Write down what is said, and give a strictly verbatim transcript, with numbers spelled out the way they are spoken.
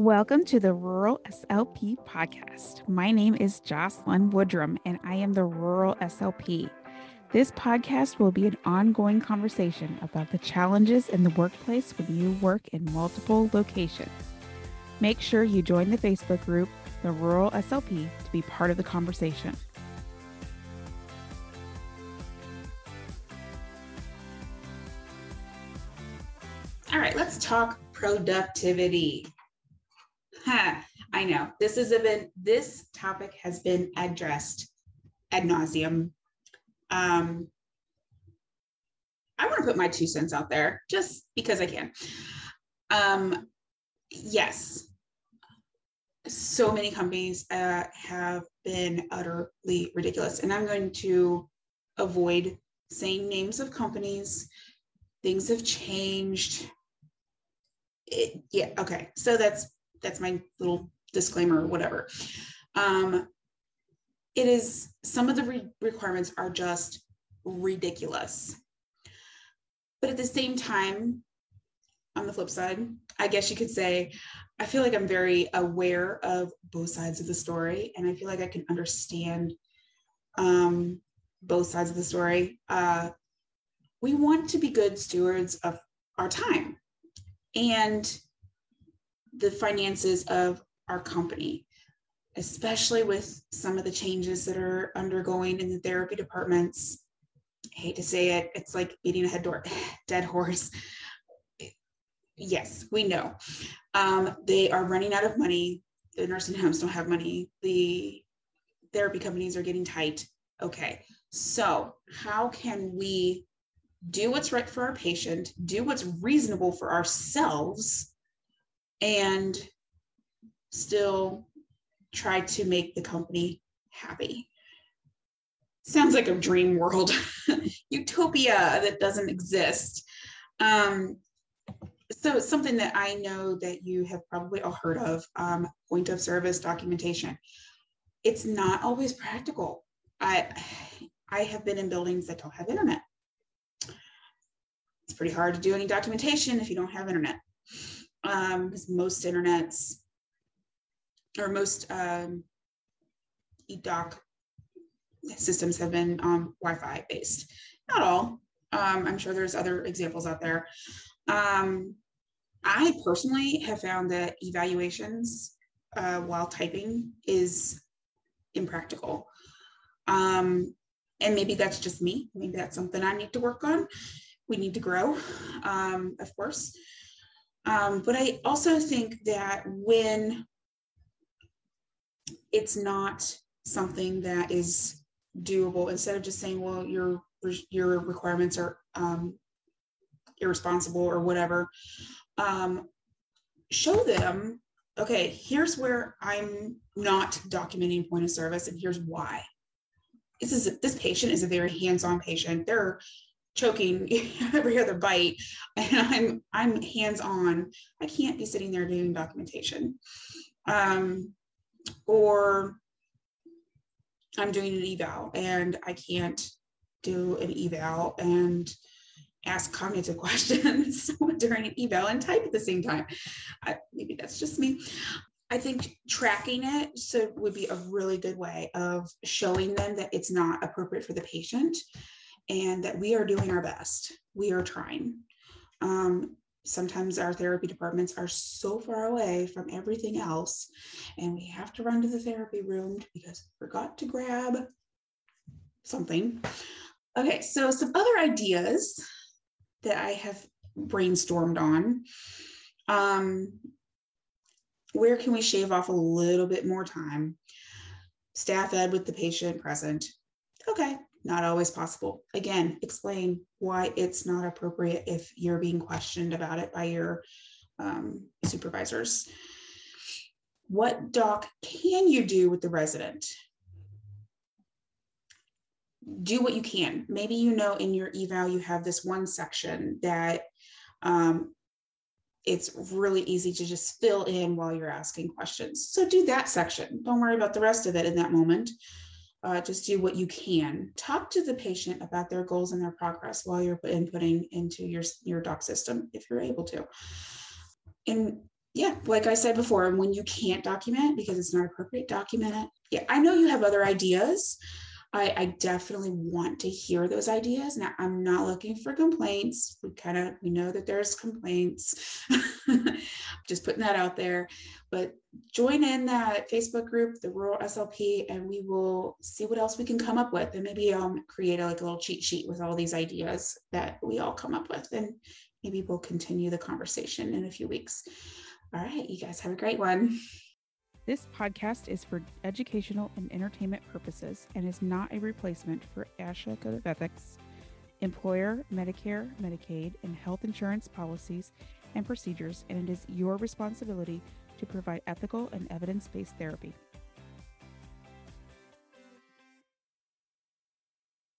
Welcome to the Rural S L P podcast. My name is Jocelyn Woodrum, and I am the Rural S L P. This podcast will be an ongoing conversation about the challenges in the workplace when you work in multiple locations. Make sure you join the Facebook group, the Rural S L P, to be part of the conversation. All right, let's talk productivity. Huh, I know this is a bit, this topic has been addressed ad nauseum. Um, I want to put my two cents out there just because I can. Um, yes, so many companies uh, have been utterly ridiculous, and I'm going to avoid saying names of companies. Things have changed. It, yeah, okay, so that's That's my little disclaimer or whatever. Um, it is, some of the re- requirements are just ridiculous. But at the same time, on the flip side, I guess you could say, I feel like I'm very aware of both sides of the story. And I feel like I can understand um, both sides of the story. Uh, we want to be good stewards of our time and the finances of our company, especially with some of the changes that are undergoing in the therapy departments. I hate to say it, it's like beating a head door, dead horse. Yes, we know. Um, they are running out of money. The nursing homes don't have money. The therapy companies are getting tight. Okay, so how can we do what's right for our patient, do what's reasonable for ourselves, and still try to make the company happy? Sounds like a dream world, utopia that doesn't exist. Um, so it's something that I know that you have probably all heard of, um, point of service documentation. It's not always practical. I, I have been in buildings that don't have internet. It's pretty hard to do any documentation if you don't have internet. Um, because most internets or most um, e-doc systems have been um, Wi-Fi based. Not all. Um, I'm sure there's other examples out there. Um, I personally have found that evaluations uh, while typing is impractical. Um, and maybe that's just me. Maybe that's something I need to work on. We need to grow, um, of course. Um, but I also think that when it's not something that is doable, instead of just saying, well, your your requirements are um, irresponsible or whatever, um, show them, okay, here's where I'm not documenting point of service and here's why. This is, this patient is a very hands-on patient. They're choking every other bite, and I'm I'm hands-on. I can't be sitting there doing documentation, um, or I'm doing an eval and I can't do an eval and ask cognitive questions during an eval and type at the same time. I, maybe that's just me. I think tracking it so would be a really good way of showing them that it's not appropriate for the patient, and that we are doing our best. We are trying. Um, sometimes our therapy departments are so far away from everything else, and we have to run to the therapy room because we forgot to grab something. Okay, so some other ideas that I have brainstormed on. Um, where can we shave off a little bit more time? Staff ed with the patient present. Okay. Not always possible. Again, explain why it's not appropriate if you're being questioned about it by your um, supervisors. What doc can you do with the resident? Do what you can. Maybe you know in your eval you have this one section that um, it's really easy to just fill in while you're asking questions. So do that section. Don't worry about the rest of it in that moment. Uh, just do what you can. Talk to the patient about their goals and their progress while you're inputting into your, your doc system, if you're able to. And yeah, like I said before, when you can't document because it's not appropriate, document it. Yeah, I know you have other ideas. I, I definitely want to hear those ideas. Now, I'm not looking for complaints. We kind of, we know that there's complaints. Just putting that out there. But join in that Facebook group, the Rural S L P, and we will see what else we can come up with. And maybe um, create a, like a little cheat sheet with all these ideas that we all come up with. And maybe we'll continue the conversation in a few weeks. All right, you guys have a great one. This podcast is for educational and entertainment purposes and is not a replacement for ASHA Code of Ethics, employer, Medicare, Medicaid, and health insurance policies and procedures, and it is your responsibility to provide ethical and evidence-based therapy.